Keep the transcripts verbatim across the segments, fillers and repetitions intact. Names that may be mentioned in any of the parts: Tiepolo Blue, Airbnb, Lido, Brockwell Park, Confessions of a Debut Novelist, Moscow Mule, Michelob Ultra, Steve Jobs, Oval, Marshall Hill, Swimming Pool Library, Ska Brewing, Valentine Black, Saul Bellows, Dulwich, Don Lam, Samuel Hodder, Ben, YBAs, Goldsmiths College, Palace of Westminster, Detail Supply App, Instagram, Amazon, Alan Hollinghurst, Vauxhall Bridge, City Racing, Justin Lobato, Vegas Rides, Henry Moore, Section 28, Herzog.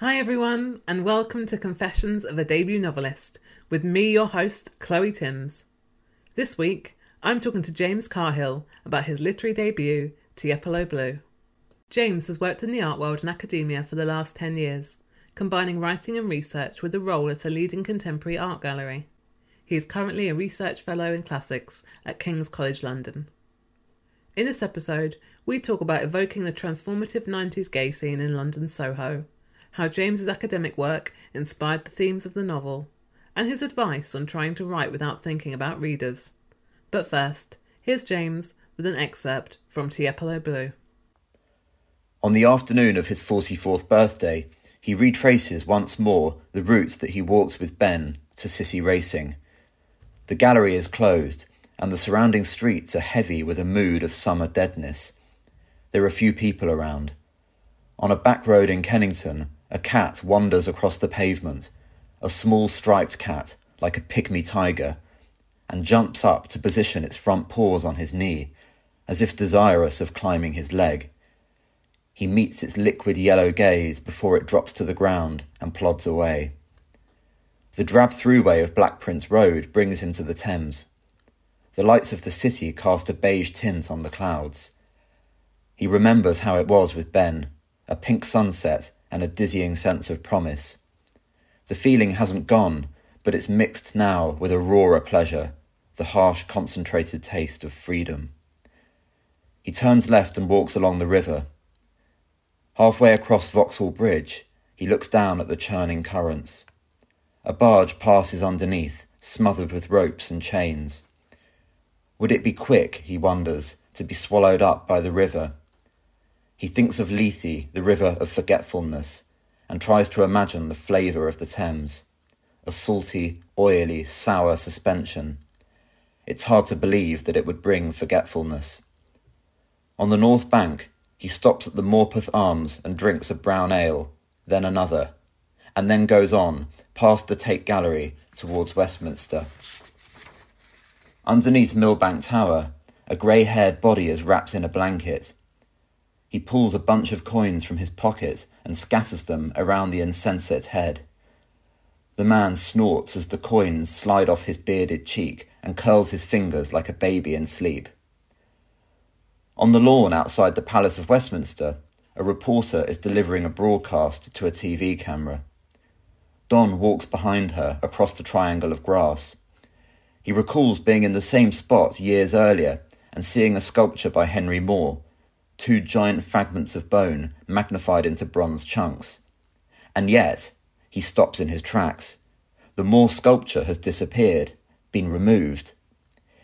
Hi everyone, and welcome to Confessions of a Debut Novelist, with me, your host, Chloe Timms. This week, I'm talking to James Cahill about his literary debut, Tiepolo Blue. James has worked in the art world and academia for the last ten years, combining writing and research with a role at a leading contemporary art gallery. He is currently a research fellow in classics at King's College London. In this episode, we talk about evoking the transformative nineties gay scene in London's Soho, how James's academic work inspired the themes of the novel, and his advice on trying to write without thinking about readers. But first, here's James with an excerpt from Tiepolo Blue. On the afternoon of his forty-fourth birthday, he retraces once more the route that he walked with Ben to City Racing. The gallery is closed, and the surrounding streets are heavy with a mood of summer deadness. There are few people around. On a back road in Kennington, a cat wanders across the pavement, a small striped cat like a pygmy tiger, and jumps up to position its front paws on his knee, as if desirous of climbing his leg. He meets its liquid yellow gaze before it drops to the ground and plods away. The drab throughway of Black Prince Road brings him to the Thames. The lights of the city cast a beige tint on the clouds. He remembers how it was with Ben, a pink sunset and a dizzying sense of promise. The feeling hasn't gone, but it's mixed now with a rawer pleasure, the harsh, concentrated taste of freedom. He turns left and walks along the river. Halfway across Vauxhall Bridge, he looks down at the churning currents. A barge passes underneath, smothered with ropes and chains. Would it be quick, he wonders, to be swallowed up by the river? He thinks of Lethe, the river of forgetfulness, and tries to imagine the flavour of the Thames, a salty, oily, sour suspension. It's hard to believe that it would bring forgetfulness. On the north bank, he stops at the Morpeth Arms and drinks a brown ale, then another, and then goes on, past the Tate Gallery, towards Westminster. Underneath Millbank Tower, a grey-haired body is wrapped in a blanket. He pulls a bunch of coins from his pocket and scatters them around the insensate head. The man snorts as the coins slide off his bearded cheek and curls his fingers like a baby in sleep. On the lawn outside the Palace of Westminster, a reporter is delivering a broadcast to a T V camera. Don walks behind her across the triangle of grass. He recalls being in the same spot years earlier and seeing a sculpture by Henry Moore, two giant fragments of bone magnified into bronze chunks. And yet, he stops in his tracks. The Moore sculpture has disappeared, been removed.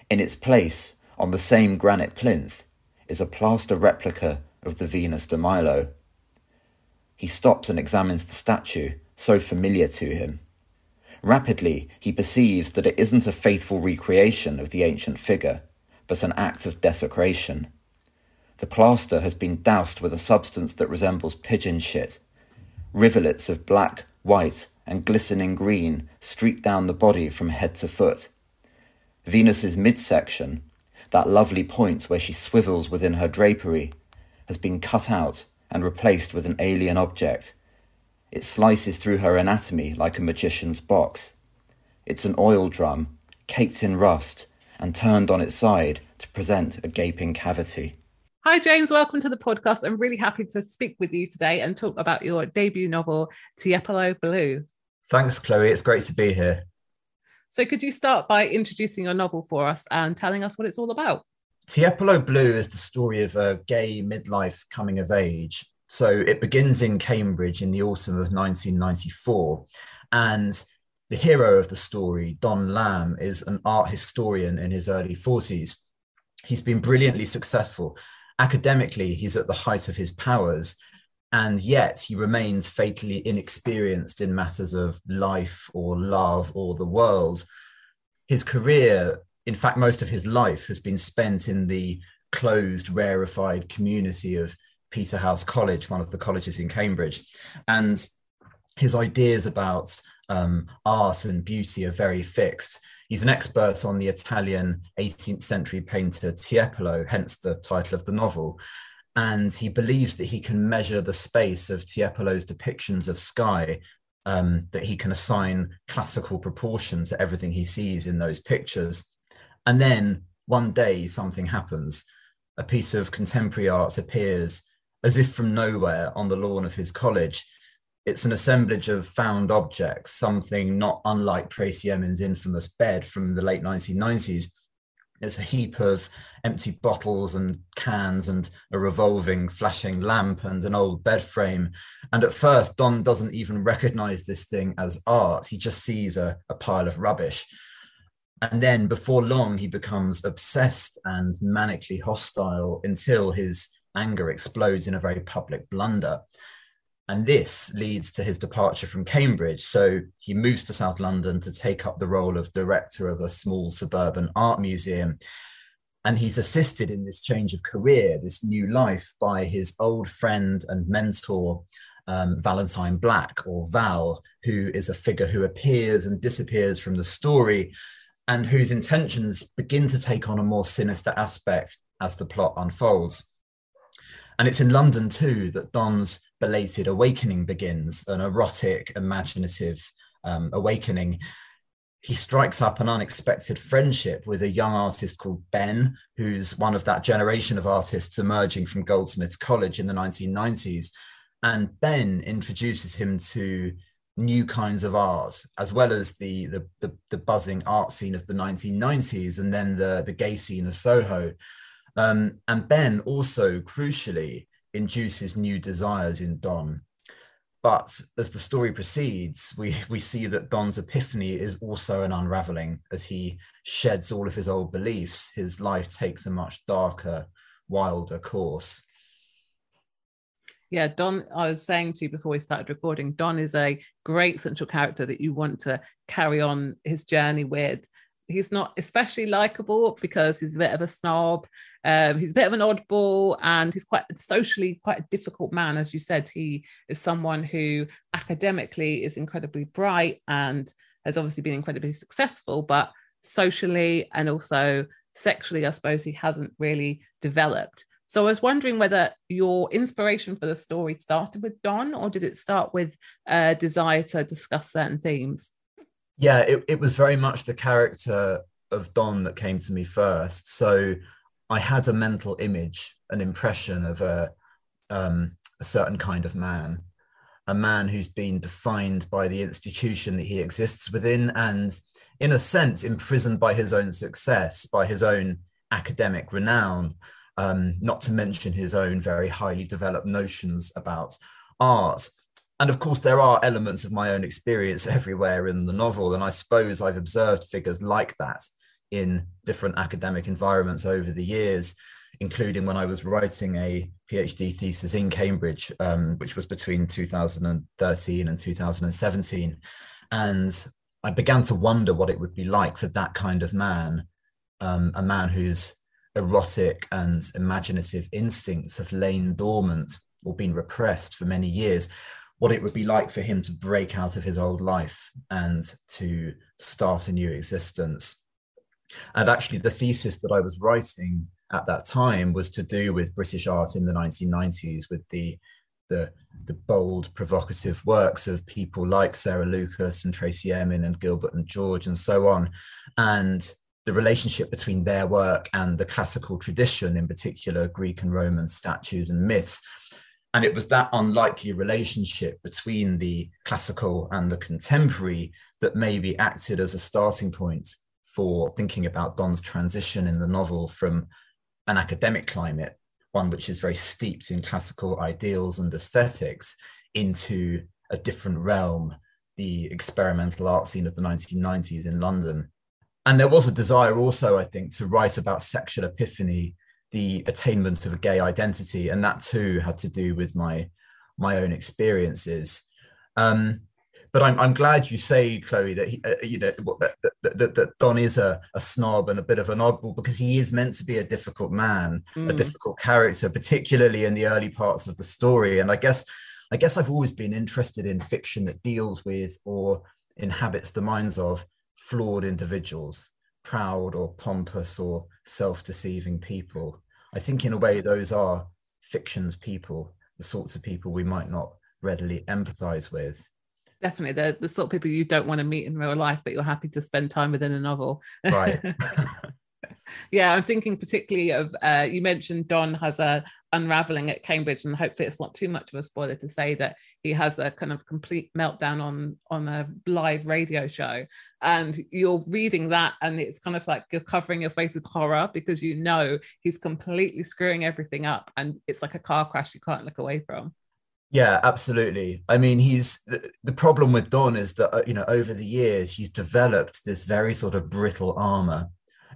In its place, on the same granite plinth, is a plaster replica of the Venus de Milo. He stops and examines the statue, so familiar to him. Rapidly, he perceives that it isn't a faithful recreation of the ancient figure, but an act of desecration. The plaster has been doused with a substance that resembles pigeon shit. Rivulets of black, white, and glistening green streak down the body from head to foot. Venus's midsection, that lovely point where she swivels within her drapery, has been cut out and replaced with an alien object. It slices through her anatomy like a magician's box. It's an oil drum, caked in rust, and turned on its side to present a gaping cavity. Hi, James. Welcome to the podcast. I'm really happy to speak with you today and talk about your debut novel, Tiepolo Blue. Thanks, Chloe. It's great to be here. So could you start by introducing your novel for us and telling us what it's all about? Tiepolo Blue is the story of a gay midlife coming of age. So it begins in Cambridge in the autumn of nineteen ninety-four. And the hero of the story, Don Lam, is an art historian in his early forties. He's been brilliantly successful. Academically, he's at the height of his powers, and yet he remains fatally inexperienced in matters of life or love or the world. His career, in fact, most of his life, has been spent in the closed, rarefied community of Peterhouse College, one of the colleges in Cambridge. And his ideas about um, art and beauty are very fixed. He's an expert on the Italian eighteenth century painter Tiepolo, hence the title of the novel. And he believes that he can measure the space of Tiepolo's depictions of sky, um, that he can assign classical proportion to everything he sees in those pictures. And then one day something happens. A piece of contemporary art appears as if from nowhere on the lawn of his college. It's an assemblage of found objects, something not unlike Tracey Emin's infamous bed from the late nineteen nineties. It's a heap of empty bottles and cans and a revolving flashing lamp and an old bed frame. And at first, Don doesn't even recognize this thing as art. He just sees a, a pile of rubbish. And then before long, he becomes obsessed and manically hostile until his anger explodes in a very public blunder. And this leads to his departure from Cambridge. So he moves to South London to take up the role of director of a small suburban art museum. And he's assisted in this change of career, this new life, by his old friend and mentor, um, Valentine Black, or Val, who is a figure who appears and disappears from the story and whose intentions begin to take on a more sinister aspect as the plot unfolds. And it's in London, too, that Don's belated awakening begins, an erotic, imaginative um, awakening. He strikes up an unexpected friendship with a young artist called Ben, who's one of that generation of artists emerging from Goldsmiths College in the nineteen nineties. And Ben introduces him to new kinds of art, as well as the, the, the, the buzzing art scene of the nineteen nineties and then the, the gay scene of Soho. Um, and Ben also, crucially, induces new desires in Don. But as the story proceeds, we, we see that Don's epiphany is also an unraveling. As he sheds all of his old beliefs, his life takes a much darker, wilder course. Yeah, Don, I was saying to you before we started recording, Don is a great central character that you want to carry on his journey with. He's not especially likable because he's a bit of a snob. Um, he's a bit of an oddball, and he's quite socially quite a difficult man. As you said, he is someone who academically is incredibly bright and has obviously been incredibly successful, but socially and also sexually, I suppose he hasn't really developed. So I was wondering whether your inspiration for the story started with Don, or did it start with a desire to discuss certain themes? Yeah, it, it was very much the character of Don that came to me first. So I had a mental image, an impression of a, um, a certain kind of man, a man who's been defined by the institution that he exists within and, in a sense, imprisoned by his own success, by his own academic renown, um, not to mention his own very highly developed notions about art. And of course, there are elements of my own experience everywhere in the novel. And I suppose I've observed figures like that in different academic environments over the years, including when I was writing a PhD thesis in Cambridge, um, which was between two thousand thirteen and two thousand seventeen. And I began to wonder what it would be like for that kind of man, um, a man whose erotic and imaginative instincts have lain dormant or been repressed for many years, what it would be like for him to break out of his old life and to start a new existence. And actually the thesis that I was writing at that time was to do with British art in the nineteen nineties, with the, the, the bold, provocative works of people like Sarah Lucas and Tracey Emin and Gilbert and George and so on, and the relationship between their work and the classical tradition, in particular Greek and Roman statues and myths. And it was that unlikely relationship between the classical and the contemporary that maybe acted as a starting point for thinking about Don's transition in the novel from an academic climate, one which is very steeped in classical ideals and aesthetics, into a different realm, the experimental art scene of the nineteen nineties in London. And there was a desire also, I think, to write about sexual epiphany, the attainment of a gay identity, and that too had to do with my my own experiences. Um, but I'm I'm glad you say, Chloe, that he, uh, you know that, that, that, that Don is a, a snob and a bit of an oddball, because he is meant to be a difficult man, mm. a difficult character, particularly in the early parts of the story. And I guess I guess I've always been interested in fiction that deals with or inhabits the minds of flawed individuals, proud or pompous or self-deceiving people. I think in a way those are fiction's people, the sorts of people we might not readily empathise with. Definitely, they're the sort of people you don't want to meet in real life, but you're happy to spend time with in a novel. Right. Yeah, I'm thinking particularly of, uh, you mentioned Don has a unravelling at Cambridge, and hopefully it's not too much of a spoiler to say that he has a kind of complete meltdown on, on a live radio show. And you're reading that and it's kind of like you're covering your face with horror, because you know he's completely screwing everything up, and it's like a car crash you can't look away from. Yeah, absolutely. I mean, he's the, the problem with Don is that, you know, over the years, he's developed this very sort of brittle armour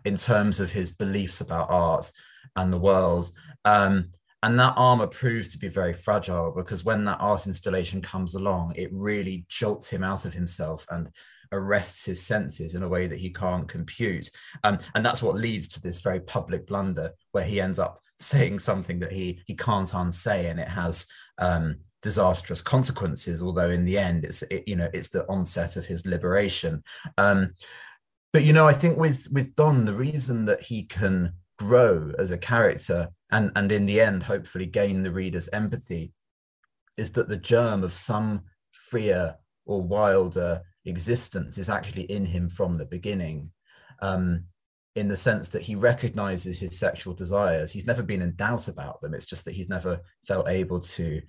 in terms of his beliefs about art and the world. Um, and that armour proves to be very fragile, because when that art installation comes along, it really jolts him out of himself and arrests his senses in a way that he can't compute. Um, and that's what leads to this very public blunder, where he ends up saying something that he, he can't unsay, and it has um, disastrous consequences, although in the end, it's it, you know it's the onset of his liberation. Um, But, you know, I think with, with Don, the reason that he can grow as a character and, and in the end, hopefully gain the reader's empathy, is that the germ of some freer or wilder existence is actually in him from the beginning, um, in the sense that he recognises his sexual desires. He's never been in doubt about them. It's just that he's never felt able to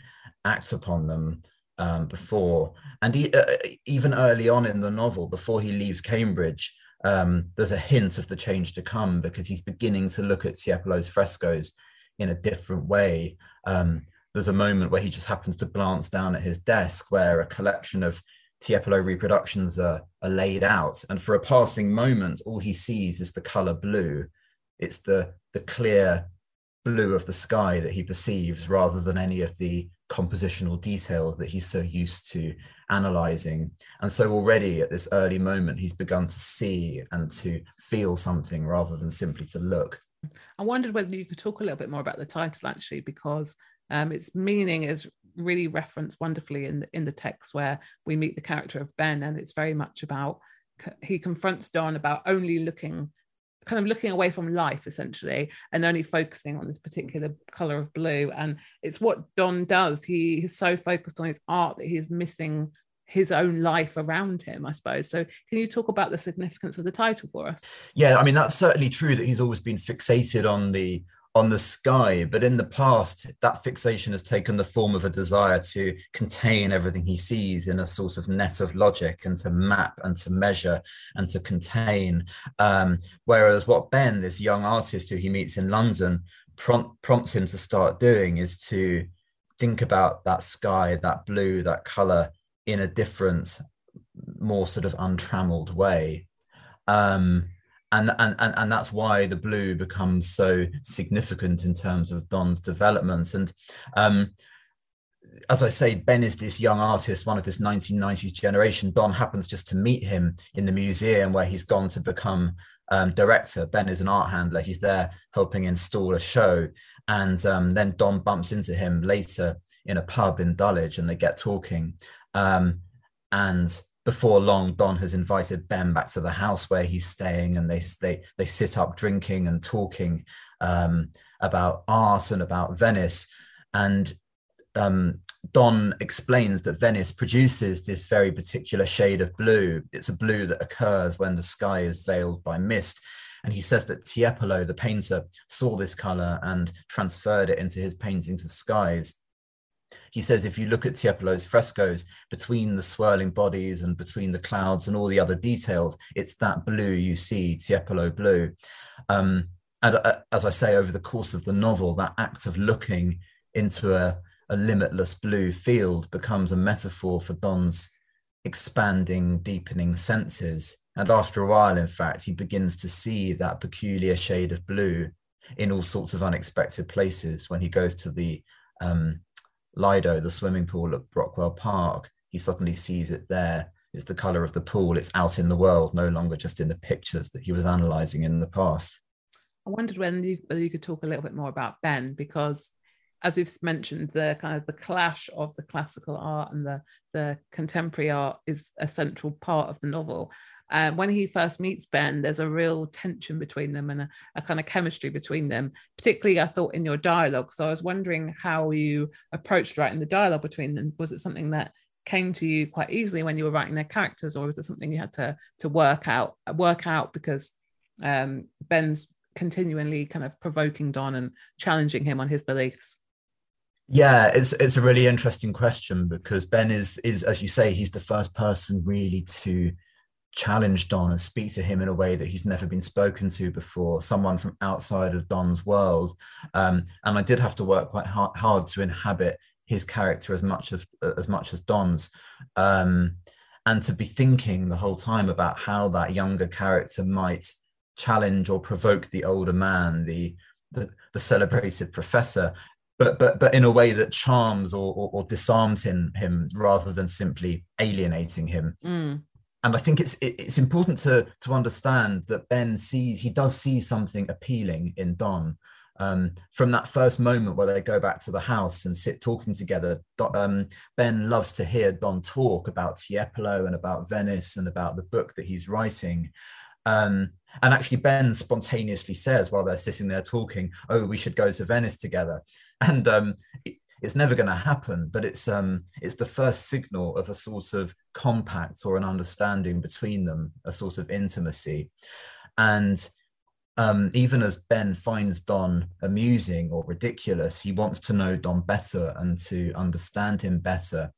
act upon them um, before. And he, uh, even early on in the novel, before he leaves Cambridge, Um, there's a hint of the change to come, because he's beginning to look at Tiepolo's frescoes in a different way. Um, there's a moment where he just happens to glance down at his desk, where a collection of Tiepolo reproductions are, are laid out. And for a passing moment, all he sees is the colour blue. It's the, the clear blue of the sky that he perceives, rather than any of the compositional details that he's so used to analysing. And so already at this early moment, he's begun to see and to feel something rather than simply to look. I wondered whether you could talk a little bit more about the title, actually, because um, its meaning is really referenced wonderfully in the, in the text, where we meet the character of Ben, and it's very much about, he confronts Don about only looking kind of looking away from life, essentially, and only focusing on this particular colour of blue. And it's what Don does. He is so focused on his art that he's missing his own life around him, I suppose. So can you talk about the significance of the title for us? Yeah, I mean, that's certainly true that he's always been fixated on the on the sky, but in the past, that fixation has taken the form of a desire to contain everything he sees in a sort of net of logic, and to map and to measure and to contain. Um, whereas what Ben, this young artist who he meets in London, prompt, prompts him to start doing is to think about that sky, that blue, that colour in a different, more sort of untrammelled way. Um, And, and, and that's why the blue becomes so significant in terms of Don's development. And um, as I say, Ben is this young artist, one of this nineteen nineties generation. Don happens just to meet him in the museum where he's gone to become um, director. Ben is an art handler. He's there helping install a show. And um, then Don bumps into him later in a pub in Dulwich, and they get talking. Um, and... Before long, Don has invited Ben back to the house where he's staying, and they they, they sit up drinking and talking um, about art and about Venice. And um, Don explains that Venice produces this very particular shade of blue. It's a blue that occurs when the sky is veiled by mist. And he says that Tiepolo, the painter, saw this colour and transferred it into his paintings of skies. He says, if you look at Tiepolo's frescoes, between the swirling bodies and between the clouds and all the other details, it's that blue you see, Tiepolo blue. Um, and uh, as I say, over the course of the novel, that act of looking into a, a limitless blue field becomes a metaphor for Don's expanding, deepening senses. And after a while, in fact, he begins to see that peculiar shade of blue in all sorts of unexpected places. When he goes to the um, Lido, the swimming pool at Brockwell Park, he suddenly sees it there. It's the colour of the pool. It's out in the world, no longer just in the pictures that he was analysing in the past. I wondered when you, whether you could talk a little bit more about Ben, because as we've mentioned, the kind of the clash of the classical art and the, the contemporary art is a central part of the novel. Uh, when he first meets Ben, there's a real tension between them and a, a kind of chemistry between them, particularly, I thought, in your dialogue. So I was wondering how you approached writing the dialogue between them. Was it something that came to you quite easily when you were writing their characters, or was it something you had to, to work out, work out because um, Ben's continually kind of provoking Don and challenging him on his beliefs? Yeah, it's it's a really interesting question, because Ben is, is, as you say, he's the first person really to challenge Don and speak to him in a way that he's never been spoken to before, someone from outside of Don's world. Um, and I did have to work quite hard, hard to inhabit his character as much as, as, much as Don's, um, and to be thinking the whole time about how that younger character might challenge or provoke the older man, the, the, the celebrated professor, But, but but in a way that charms or, or, or disarms him, him rather than simply alienating him. Mm. And I think it's it, it's important to to understand that Ben sees, he does see something appealing in Don. Um, from that first moment where they go back to the house and sit talking together, Don, um, Ben loves to hear Don talk about Tiepolo and about Venice and about the book that he's writing. Um, and actually Ben spontaneously says, while they're sitting there talking, oh, we should go to Venice together. And um, it, it's never going to happen, but it's um, it's the first signal of a sort of compact or an understanding between them, a sort of intimacy. And um, even as Ben finds Don amusing or ridiculous, he wants to know Don better and to understand him better.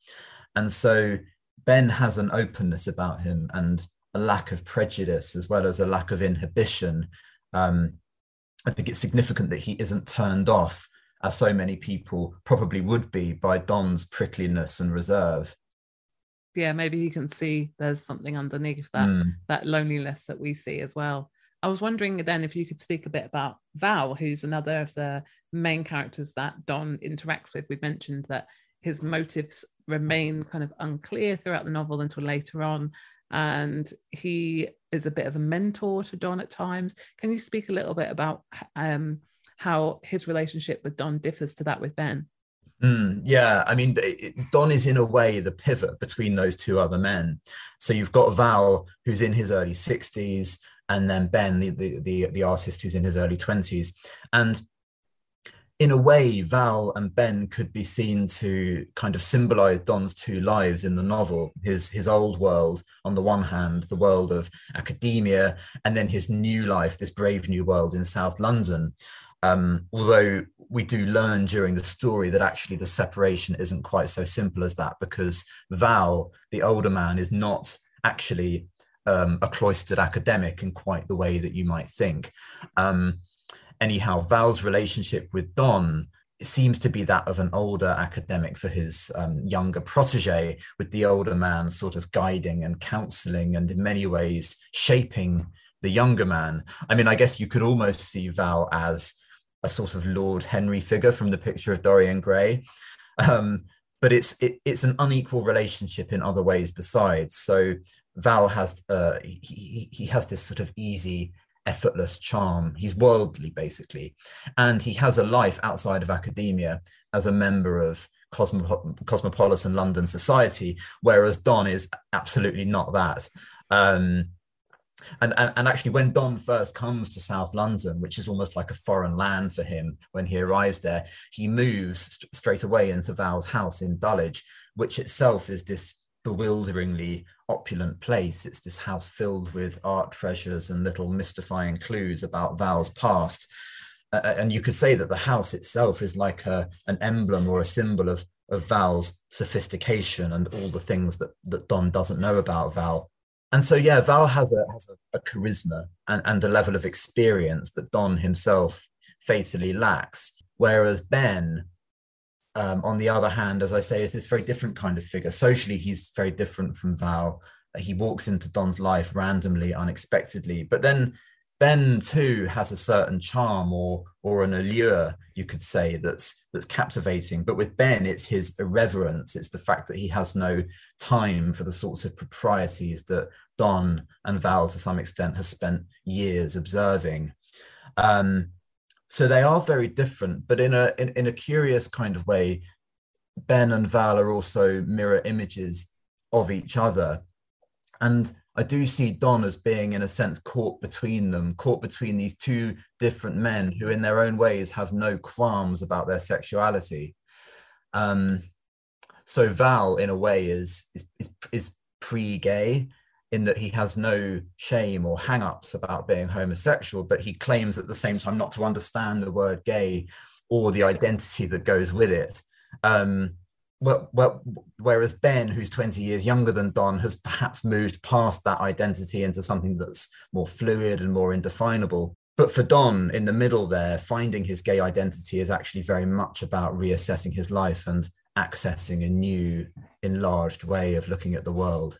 And so Ben has an openness about him and a lack of prejudice, as well as a lack of inhibition. Um, I think it's significant that he isn't turned off, as so many people probably would be, by Don's prickliness and reserve. Yeah, maybe he can see there's something underneath that, mm. that loneliness that we see as well. I was wondering then if you could speak a bit about Val, who's another of the main characters that Don interacts with. We mentioned that his motives remain kind of unclear throughout the novel until later on, and he is a bit of a mentor to Don at times. Can you speak a little bit about um, how his relationship with Don differs to that with Ben? Mm, yeah, I mean, it, Don is in a way the pivot between those two other men. So you've got Val, who's in his early sixties, and then Ben, the, the, the, the artist, who's in his early twenties. And in a way, Val and Ben could be seen to kind of symbolize Don's two lives in the novel, his his old world on the one hand, the world of academia, and then his new life, this brave new world in South London. Um, although we do learn during the story that actually the separation isn't quite so simple as that, because Val, the older man, is not actually um, a cloistered academic in quite the way that you might think. Um, Anyhow, Val's relationship with Don seems to be that of an older academic for his um, younger protege, with the older man sort of guiding and counselling and in many ways shaping the younger man. I mean, I guess you could almost see Val as a sort of Lord Henry figure from The Picture of Dorian Gray. Um, but it's it, it's an unequal relationship in other ways besides. So Val has uh, he, he has this sort of easy, effortless charm. He's worldly, basically, and he has a life outside of academia as a member of cosmo- cosmopolitan London society, whereas Don is absolutely not that. Um, and, and, and actually, when Don first comes to South London, which is almost like a foreign land for him when he arrives there, he moves st- straight away into Val's house in Dulwich, which itself is this bewilderingly opulent place. It's this house filled with art treasures and little mystifying clues about Val's past. Uh, and you could say that the house itself is like a, an emblem or a symbol of of Val's sophistication and all the things that, that Don doesn't know about Val. And so, yeah, Val has a, has a, a charisma and, and a level of experience that Don himself fatally lacks. Whereas Ben, um, on the other hand, as I say, is this very different kind of figure. Socially, he's very different from Val. He walks into Don's life randomly, unexpectedly. But then Ben, too, has a certain charm or or an allure, you could say, that's that's captivating. But with Ben, it's his irreverence. It's the fact that he has no time for the sorts of proprieties that Don and Val, to some extent, have spent years observing. Um, so they are very different, but in a in, in a curious kind of way, Ben and Val are also mirror images of each other. And I do see Don as being, in a sense, caught between them, caught between these two different men who, in their own ways, have no qualms about their sexuality. Um, so Val, in a way, is, is, is pre-gay in that he has no shame or hang-ups about being homosexual, but he claims at the same time not to understand the word gay or the identity that goes with it. Um, Well, well, whereas Ben, who's twenty years younger than Don, has perhaps moved past that identity into something that's more fluid and more indefinable. But for Don, in the middle there, finding his gay identity is actually very much about reassessing his life and accessing a new, enlarged way of looking at the world.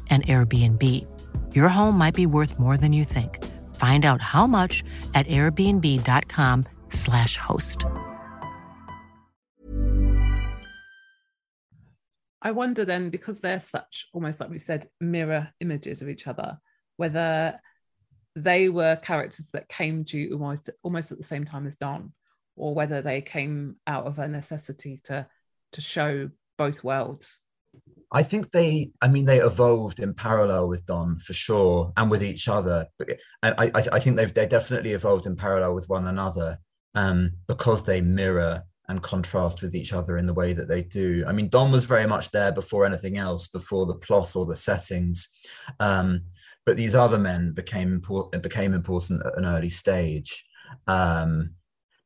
an Airbnb. Your home might be worth more than you think. Find out how much at airbnb dot com slash host. I wonder then, because they're such, almost like we said, mirror images of each other, whether they were characters that came to you almost, almost at the same time as Don, or whether they came out of a necessity to, to show both worlds. I think they, I mean, they evolved in parallel with Don for sure, and with each other. And I, I think they've they definitely evolved in parallel with one another, um, because they mirror and contrast with each other in the way that they do. I mean, Don was very much there before anything else, before the plot or the settings, um, but these other men became important became important at an early stage, um,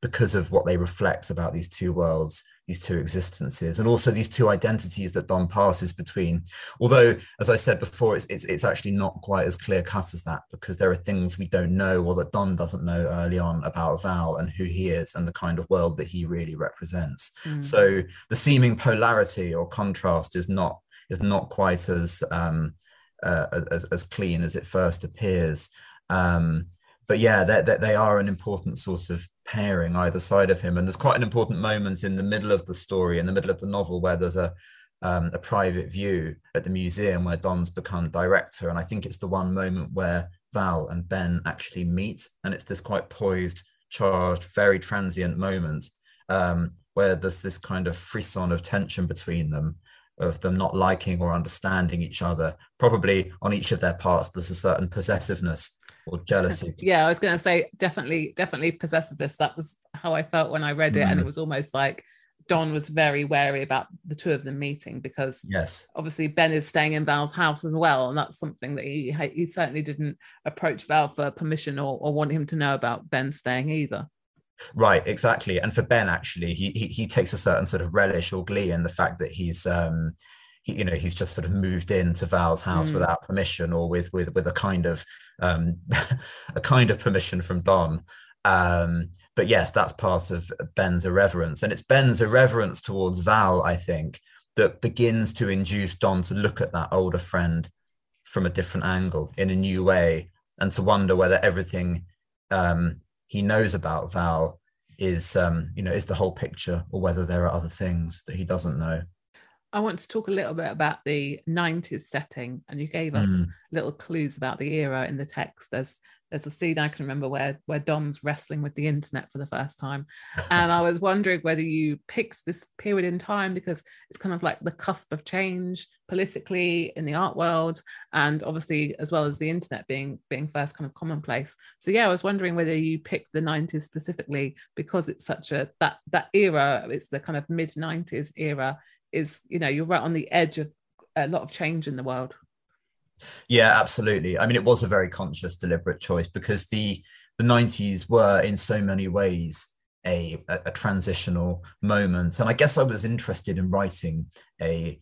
because of what they reflect about these two worlds, these two existences, and also these two identities that Don passes between. Although, as I said before, it's, it's, it's actually not quite as clear-cut as that, because there are things we don't know or that Don doesn't know early on about Val and who he is and the kind of world that he really represents. Mm. So the seeming polarity or contrast is not is not quite as um, uh, as, as clean as it first appears. Um, But yeah, that they are an important source of pairing either side of him. And there's quite an important moment in the middle of the story, in the middle of the novel, where there's a um, a private view at the museum where Don's become director. And I think it's the one moment where Val and Ben actually meet. And it's this quite poised, charged, very transient moment um, where there's this kind of frisson of tension between them, of them not liking or understanding each other. Probably on each of their parts, there's a certain possessiveness or jealousy. Yeah, I was going to say definitely, definitely possessiveness. That was how I felt when I read it. Mm. And it was almost like Don was very wary about the two of them meeting, because yes, obviously Ben is staying in Val's house as well. And that's something that he he certainly didn't approach Val for permission or, or want him to know about Ben staying either. Right, exactly. And for Ben, actually, he, he he takes a certain sort of relish or glee in the fact that he's, um, he, you know, he's just sort of moved into Val's house mm. without permission, or with with with a kind of um, a kind of permission from Don. Um, but yes, that's part of Ben's irreverence, and it's Ben's irreverence towards Val, I think, that begins to induce Don to look at that older friend from a different angle, in a new way, and to wonder whether everything Um, he knows about Val is, um, you know, is the whole picture, or whether there are other things that he doesn't know. I want to talk a little bit about the nineties setting, and you gave us mm. little clues about the era in the text. There's there's a scene I can remember where where Don's wrestling with the internet for the first time, and I was wondering whether you picked this period in time because it's kind of like the cusp of change politically in the art world, and obviously as well as the internet being being first kind of commonplace. So yeah, I was wondering whether you picked the nineties specifically because it's such a that that era. It's the kind of mid nineties era. Is, you know, you're right on the edge of a lot of change in the world. Yeah, absolutely. I mean, it was a very conscious, deliberate choice because the the nineties were in so many ways a, a, a transitional moment. And I guess I was interested in writing a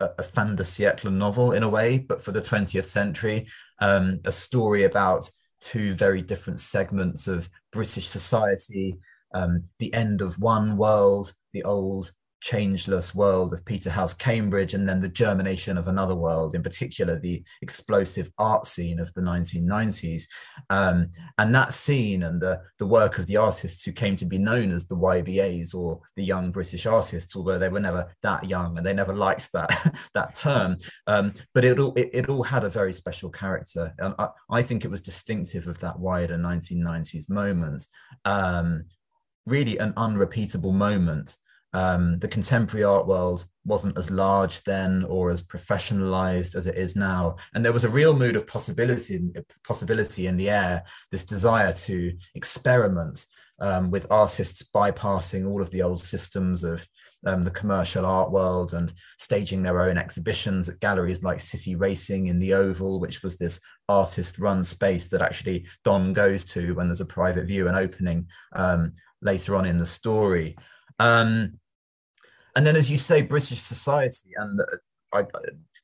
a, a fin de siècle novel in a way, but for the twentieth century, um, a story about two very different segments of British society, um, the end of one world, the old changeless world of Peterhouse, Cambridge, and then the germination of another world, in particular the explosive art scene of the nineteen nineties. Um, and that scene and the, the work of the artists who came to be known as the Y B As, or the young British artists, although they were never that young and they never liked that, that term. Um, but it all, it, it all had a very special character. And I, I think it was distinctive of that wider nineteen nineties moment. Um, really an unrepeatable moment. Um, the contemporary art world wasn't as large then or as professionalized as it is now. And there was a real mood of possibility, possibility in the air, this desire to experiment um, with artists bypassing all of the old systems of um, the commercial art world and staging their own exhibitions at galleries like City Racing in the Oval, which was this artist-run space that actually Don goes to when there's a private view and opening um, later on in the story. Um, and then, as you say, British society and the, I,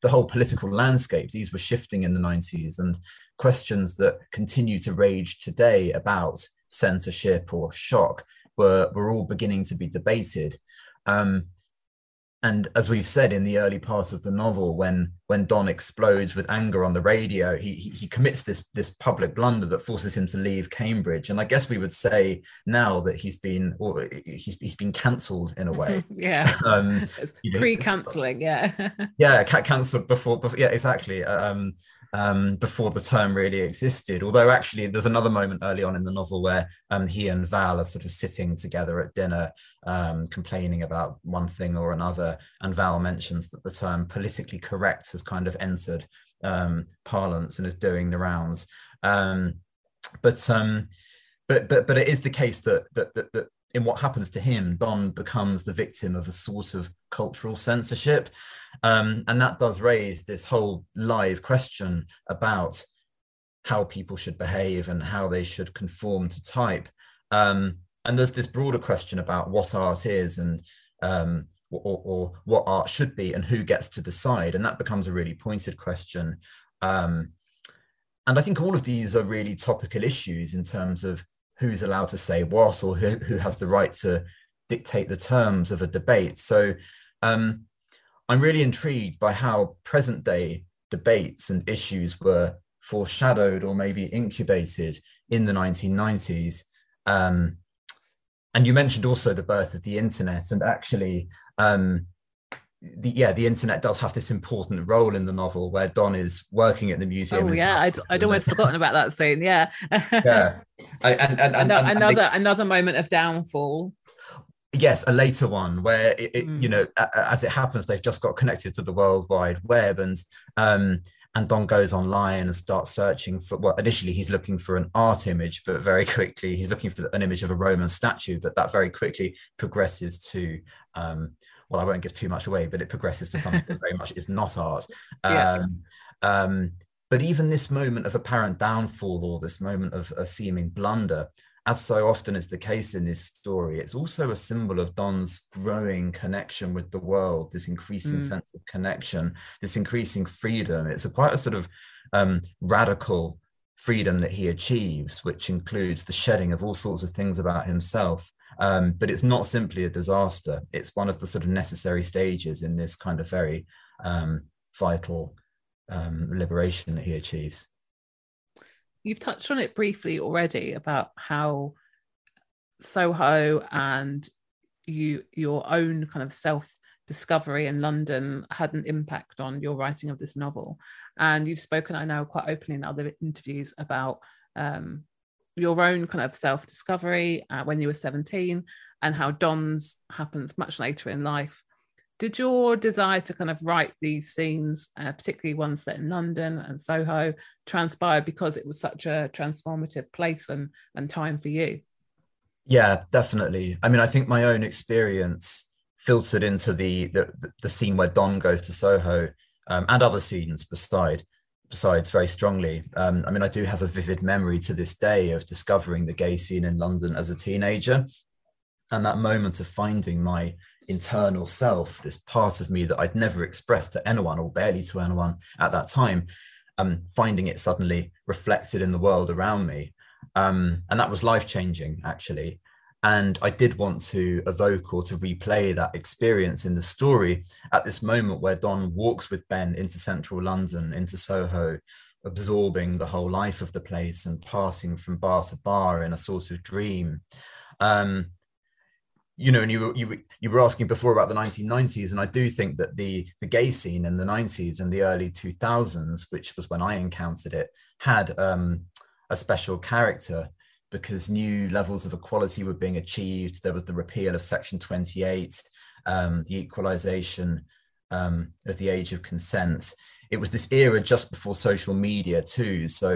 the whole political landscape, these were shifting in the nineties, and questions that continue to rage today about censorship or shock were, were all beginning to be debated. Um, and as we've said, in the early part of the novel, when, when Don explodes with anger on the radio, he, he, he commits this, this public blunder that forces him to leave Cambridge. And I guess we would say now that he's been or he's, he's been cancelled in a way. Yeah, um, you know, pre-cancelling, yeah. Yeah, cancelled before, before, yeah, exactly, um, um, before the term really existed. Although actually there's another moment early on in the novel where um, he and Val are sort of sitting together at dinner, um, complaining about one thing or another, and Val mentions that the term politically correct has kind of entered um, parlance and is doing the rounds. Um, but um, but but but it is the case that, that that that in what happens to him, Don becomes the victim of a sort of cultural censorship, um, and that does raise this whole live question about how people should behave and how they should conform to type. Um, and there's this broader question about what art is and um, Or, or what art should be and who gets to decide. And that becomes a really pointed question. Um, and I think all of these are really topical issues in terms of who's allowed to say what, or who, who has the right to dictate the terms of a debate. So um, I'm really intrigued by how present day debates and issues were foreshadowed or maybe incubated in the nineteen nineties. Um, and you mentioned also the birth of the internet, and actually, um, the, yeah, the internet does have this important role in the novel where Don is working at the museum. Oh yeah, I'd, I'd always forgotten about that scene, yeah. yeah. I, and, and, and, another, and they, another moment of downfall. Yes, a later one where, it, it, mm. you know, as it happens, they've just got connected to the World Wide Web, and um, and Don goes online and starts searching for, well, initially he's looking for an art image, but very quickly he's looking for an image of a Roman statue, but that very quickly progresses to, um, well, I won't give too much away, but it progresses to something that very much is not art. Um, yeah. um, but even this moment of apparent downfall, or this moment of a seeming blunder, as so often is the case in this story, it's also a symbol of Don's growing connection with the world, this increasing mm. sense of connection, this increasing freedom. It's a quite a sort of um, radical freedom that he achieves, which includes the shedding of all sorts of things about himself. Um, but it's not simply a disaster. It's one of the sort of necessary stages in this kind of very um, vital um, liberation that he achieves. You've touched on it briefly already about how Soho and you, your own kind of self-discovery in London had an impact on your writing of this novel. And you've spoken, I know, quite openly in other interviews about um, your own kind of self-discovery uh, when you were seventeen, and how Don's happens much later in life. Did your desire to kind of write these scenes, uh, particularly ones set in London and Soho, transpire because it was such a transformative place and, and time for you? Yeah, definitely. I mean, I think my own experience filtered into the the, the scene where Don goes to Soho, um, and other scenes beside, besides very strongly. Um, I mean, I do have a vivid memory to this day of discovering the gay scene in London as a teenager, and that moment of finding my internal self, this part of me that I'd never expressed to anyone, or barely to anyone at that time, um, finding it suddenly reflected in the world around me. Um, and that was life-changing, actually. And I did want to evoke or to replay that experience in the story at this moment where Don walks with Ben into central London, into Soho, absorbing the whole life of the place and passing from bar to bar in a sort of dream. Um, You know, and you, you, you were asking before about the nineteen nineties, and I do think that the, the gay scene in the nineties and the early two thousands, which was when I encountered it, had um, a special character, because new levels of equality were being achieved. There was the repeal of Section twenty-eight, um, the equalisation um, of the age of consent. It was this era just before social media too. So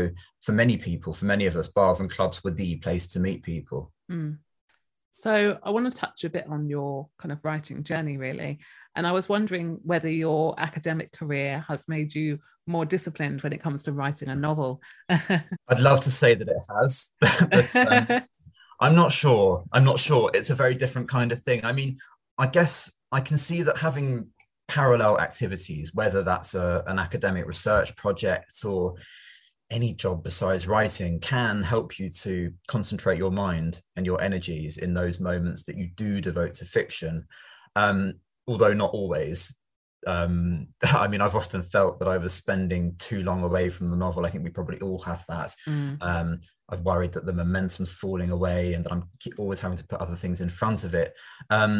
for many people, for many of us, bars and clubs were the place to meet people. Mm. So I want to touch a bit on your kind of writing journey, really. And I was wondering whether your academic career has made you more disciplined when it comes to writing a novel. I'd love to say that it has, but um, I'm not sure. I'm not sure. It's a very different kind of thing. I mean, I guess I can see that having parallel activities, whether that's a, an academic research project or any job besides writing, can help you to concentrate your mind and your energies in those moments that you do devote to fiction, um, although not always. Um, I mean, I've often felt that I was spending too long away from the novel. I think we probably all have that. Mm. Um, I've worried that the momentum's falling away and that I'm always having to put other things in front of it. Um,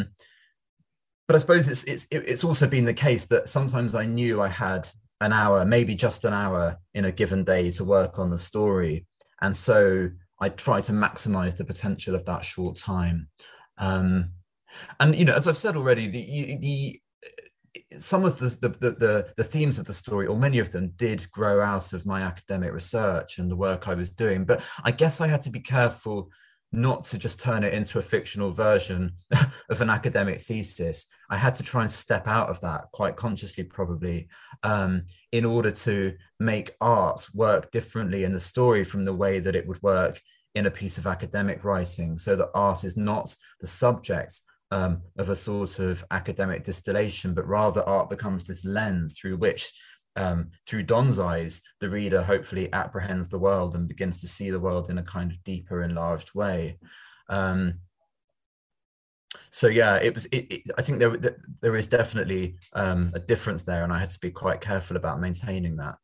but I suppose it's, it's, it's also been the case that sometimes I knew I had an hour, maybe just an hour in a given day to work on the story. And so I try to maximize the potential of that short time. Um, and, you know, as I've said already, the, the some of the the, the the themes of the story, or many of them, did grow out of my academic research and the work I was doing. But I guess I had to be careful not to just turn it into a fictional version of an academic thesis. I had to try and step out of that, quite consciously probably, um, in order to make art work differently in the story from the way that it would work in a piece of academic writing, so that art is not the subject um, of a sort of academic distillation, but rather art becomes this lens through which, um, through Don's eyes, the reader hopefully apprehends the world and begins to see the world in a kind of deeper, enlarged way. Um, so yeah, it was. It, it, I think there there is definitely um, a difference there, and I had to be quite careful about maintaining that.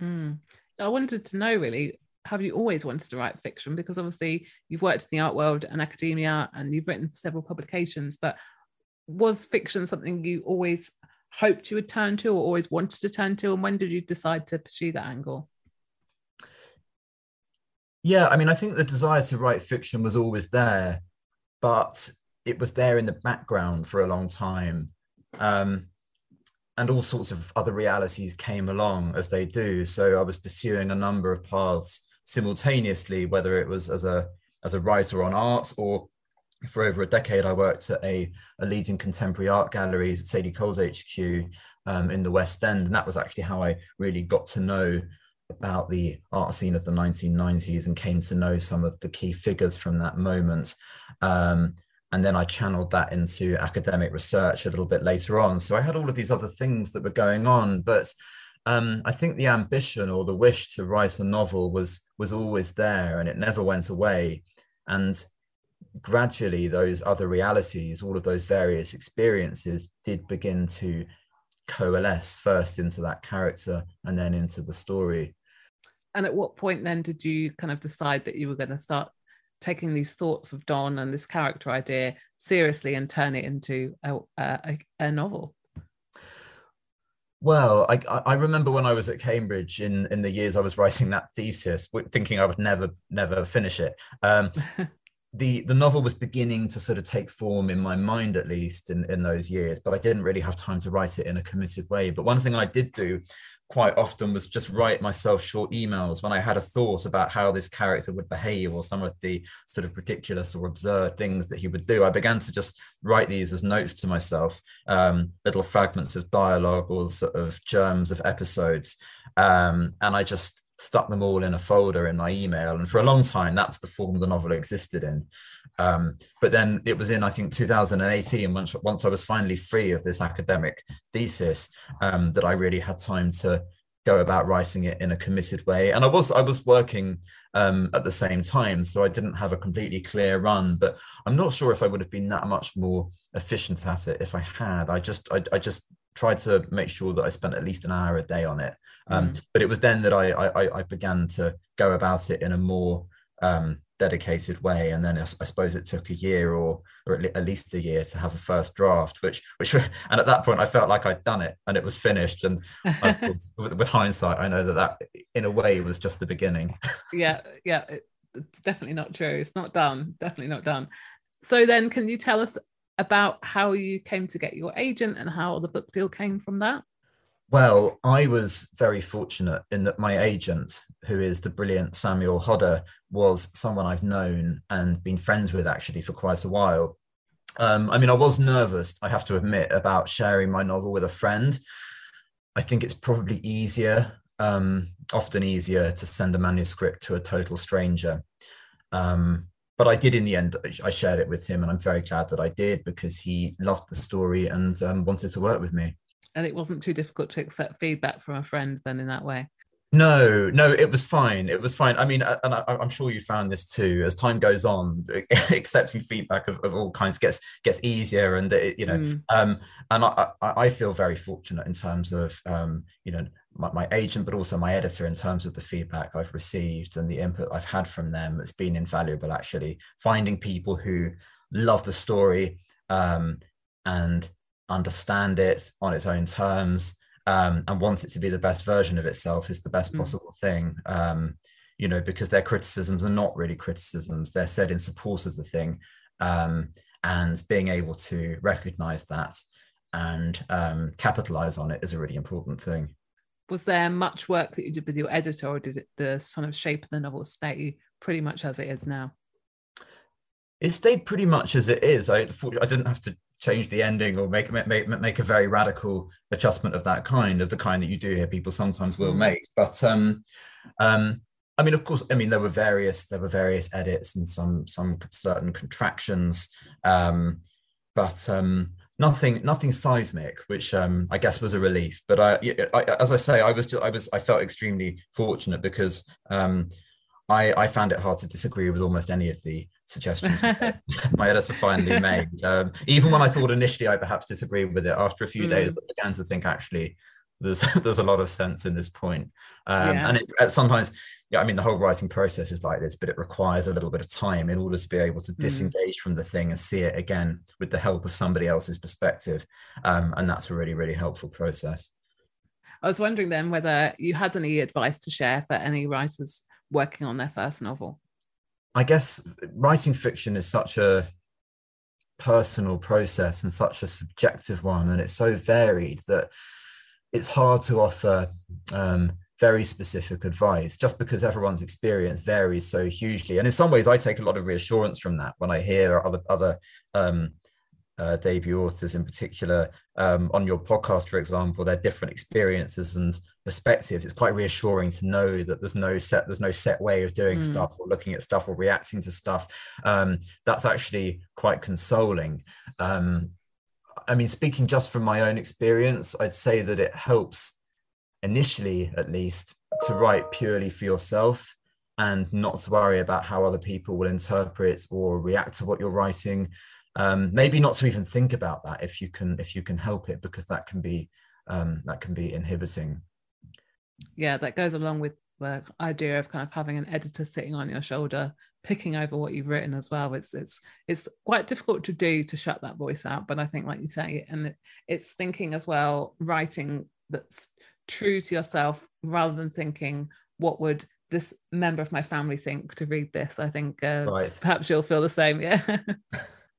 Mm. I wanted to know, really, have you always wanted to write fiction? Because obviously you've worked in the art world and academia and you've written several publications, but was fiction something you always hoped you would turn to or always wanted to turn to? And when did you decide to pursue that angle? Yeah, I mean, I think the desire to write fiction was always there, but it was there in the background for a long time. Um, and all sorts of other realities came along, as they do. So I was pursuing a number of paths simultaneously, whether it was as a, as a writer on art, or for over a decade, I worked at a, a leading contemporary art gallery, Sadie Cole's H Q, um, in the West End. And that was actually how I really got to know about the art scene of the nineteen nineties and came to know some of the key figures from that moment. Um, and then I channeled that into academic research a little bit later on. So I had all of these other things that were going on, but um, I think the ambition or the wish to write a novel was, was always there, and it never went away. And gradually those other realities, all of those various experiences, did begin to coalesce first into that character and then into the story. And at what point then did you kind of decide that you were going to start taking these thoughts of Don and this character idea seriously and turn it into a, a, a novel? Well, I, I remember when I was at Cambridge in, in the years I was writing that thesis, thinking I would never, never finish it. Um, The, the novel was beginning to sort of take form in my mind, at least in, in those years, but I didn't really have time to write it in a committed way. But one thing I did do quite often was just write myself short emails when I had a thought about how this character would behave or some of the sort of ridiculous or absurd things that he would do. I began to just write these as notes to myself, um, little fragments of dialogue or sort of germs of episodes. Um, and I just stuck them all in a folder in my email. And for a long time, that's the form the novel existed in. Um, but then it was in, I think, two thousand eighteen, once, once I was finally free of this academic thesis, um, that I really had time to go about writing it in a committed way. And I was, I was working um, at the same time, so I didn't have a completely clear run, but I'm not sure if I would have been that much more efficient at it if I had. I just, I, I just, tried to make sure that I spent at least an hour a day on it. Um, mm. But it was then that I, I I began to go about it in a more um, dedicated way. And then I, I suppose it took a year or, or at least a year to have a first draft, which, which and at that point I felt like I'd done it and it was finished. And I, with, with hindsight, I know that that in a way was just the beginning. Yeah, yeah, it's definitely not true. It's not done, definitely not done. So then can you tell us about how you came to get your agent and how the book deal came from that? Well, I was very fortunate in that my agent, who is the brilliant Samuel Hodder, was someone I've known and been friends with actually for quite a while. Um, I mean, I was nervous, I have to admit, about sharing my novel with a friend. I think it's probably easier, um, often easier, to send a manuscript to a total stranger. Um, But I did in the end, I shared it with him, and I'm very glad that I did, because he loved the story and um, wanted to work with me. And it wasn't too difficult to accept feedback from a friend then in that way? No, no, it was fine. It was fine. I mean, and I, I'm sure you found this too, as time goes on, accepting feedback of, of all kinds gets gets easier. And, it, you know, mm. um, and I, I feel very fortunate in terms of, um, you know, my, my agent, but also my editor, in terms of the feedback I've received and the input I've had from them. It's been invaluable, actually, finding people who love the story um, and understand it on its own terms, um, and wants it to be the best version of itself, is the best possible mm. thing, um, you know, because their criticisms are not really criticisms. They're said in support of the thing, um, and being able to recognize that and um, capitalize on it is a really important thing. Was there much work that you did with your editor, or did it, the sort of shape of the novel stay pretty much as it is now? It stayed pretty much as it is. I, I didn't have to change the ending or make, make make a very radical adjustment of that kind, of the kind that you do hear people sometimes will make. But um, um, I mean, of course, I mean, there were various there were various edits and some some certain contractions, um, but. Um, Nothing, nothing seismic, which um, I guess was a relief. But I, I, as I say, I was, just, I was, I felt extremely fortunate, because um, I, I found it hard to disagree with almost any of the suggestions my editor finally made. Um, even when I thought initially I perhaps disagreed with it, after a few mm. days I began to think, actually, there's there's a lot of sense in this point. Um, yeah. And it, sometimes, yeah, I mean, the whole writing process is like this, but it requires a little bit of time in order to be able to disengage mm. from the thing and see it again with the help of somebody else's perspective. Um, and that's a really, really helpful process. I was wondering then whether you had any advice to share for any writers working on their first novel. I guess writing fiction is such a personal process and such a subjective one, and it's so varied that it's hard to offer um, very specific advice, just because everyone's experience varies so hugely. And in some ways, I take a lot of reassurance from that when I hear other other um, uh, debut authors in particular um, on your podcast, for example, their different experiences and perspectives. It's quite reassuring to know that there's no set, there's no set way of doing mm. stuff or looking at stuff or reacting to stuff. Um, that's actually quite consoling. Um, I mean, speaking just from my own experience, I'd say that it helps, initially at least, to write purely for yourself and not to worry about how other people will interpret or react to what you're writing. Um, maybe not to even think about that if you can, if you can help it, because that can be um, that can be inhibiting. Yeah, that goes along with the idea of kind of having an editor sitting on your shoulder, picking over what you've written as well. It's it's it's quite difficult to do, to shut that voice out. But I think, like you say, and it's thinking as well, writing that's true to yourself, rather than thinking, what would this member of my family think to read this? I think uh, right. perhaps you'll feel the same. Yeah,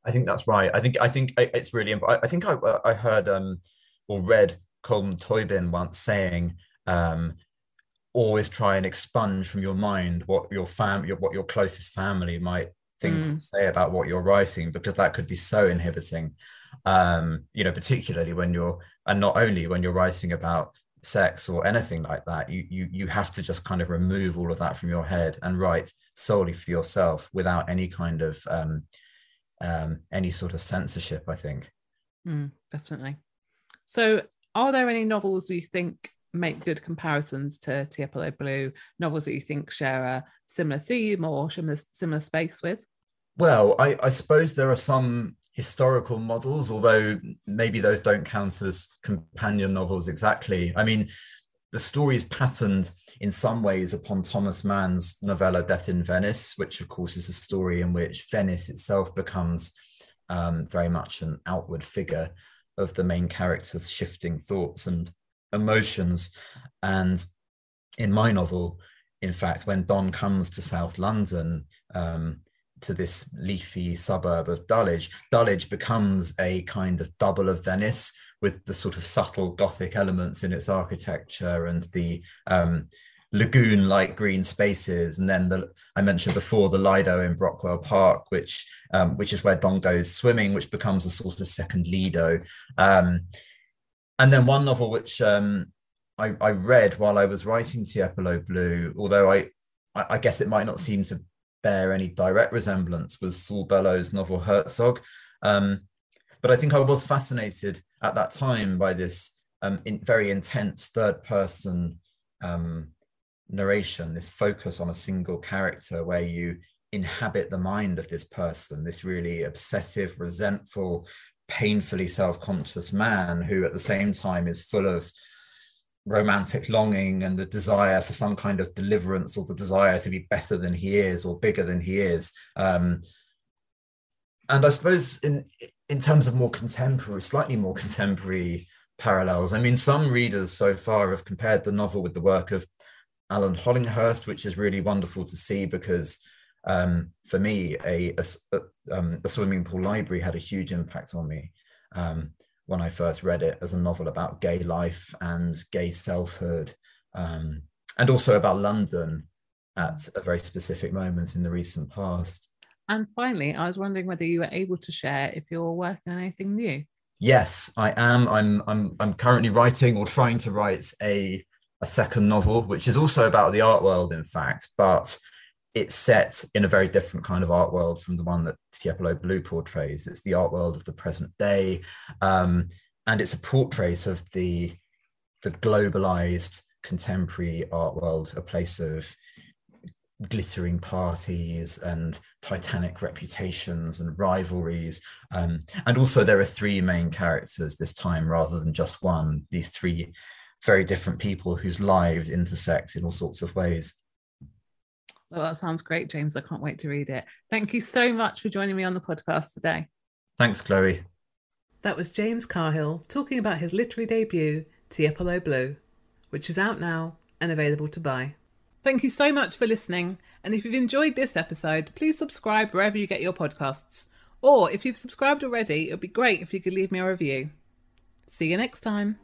I think that's right. I think I think it's really important. I think I I heard um or read Colm Toybin once saying, Um, always try and expunge from your mind what your fam, your, what your closest family might think mm. or say about what you're writing, because that could be so inhibiting. Um, you know, particularly when you're, and not only when you're writing about sex or anything like that, you you you have to just kind of remove all of that from your head and write solely for yourself without any kind of um, um, any sort of censorship, I think. Mm, definitely. So, are there any novels you think make good comparisons to Tiepolo Blue, novels that you think share a similar theme or similar, similar space with? Well, I, I suppose there are some historical models, although maybe those don't count as companion novels exactly. I mean, the story is patterned in some ways upon Thomas Mann's novella Death in Venice, which of course is a story in which Venice itself becomes um, very much an outward figure of the main character's shifting thoughts and emotions. And in my novel, in fact, when Don comes to South London, um, to this leafy suburb of Dulwich, Dulwich becomes a kind of double of Venice, with the sort of subtle Gothic elements in its architecture and the um, lagoon-like green spaces. And then the, I mentioned before, the Lido in Brockwell Park, which, um, which is where Don goes swimming, which becomes a sort of second Lido. Um, And then one novel which um, I, I read while I was writing Tiepolo Blue, although I, I guess it might not seem to bear any direct resemblance, was Saul Bellows' novel Herzog. Um, but I think I was fascinated at that time by this um, in very intense third-person um, narration, this focus on a single character where you inhabit the mind of this person, this really obsessive, resentful, painfully self-conscious man who at the same time is full of romantic longing and the desire for some kind of deliverance, or the desire to be better than he is or bigger than he is. Um, and I suppose in in terms of more contemporary, slightly more contemporary parallels, I mean, some readers so far have compared the novel with the work of Alan Hollinghurst, which is really wonderful to see, because Um, for me, a, a, um, a swimming pool library had a huge impact on me um, when I first read it as a novel about gay life and gay selfhood, um, and also about London at a very specific moment in the recent past. And finally, I was wondering whether you were able to share if you're working on anything new. Yes, I am. I'm I'm I'm currently writing, or trying to write, a a second novel, which is also about the art world, in fact, but it's set in a very different kind of art world from the one that Tiepolo Blue portrays. It's the art world of the present day, um, and it's a portrait of the, the globalized contemporary art world, a place of glittering parties and titanic reputations and rivalries. Um, and also there are three main characters this time rather than just one. These three very different people whose lives intersect in all sorts of ways. Well, that sounds great, James. I can't wait to read it. Thank you so much for joining me on the podcast today. Thanks, Chloe. That was James Cahill talking about his literary debut, Tiepolo Blue, which is out now and available to buy. Thank you so much for listening. And if you've enjoyed this episode, please subscribe wherever you get your podcasts. Or if you've subscribed already, it would be great if you could leave me a review. See you next time.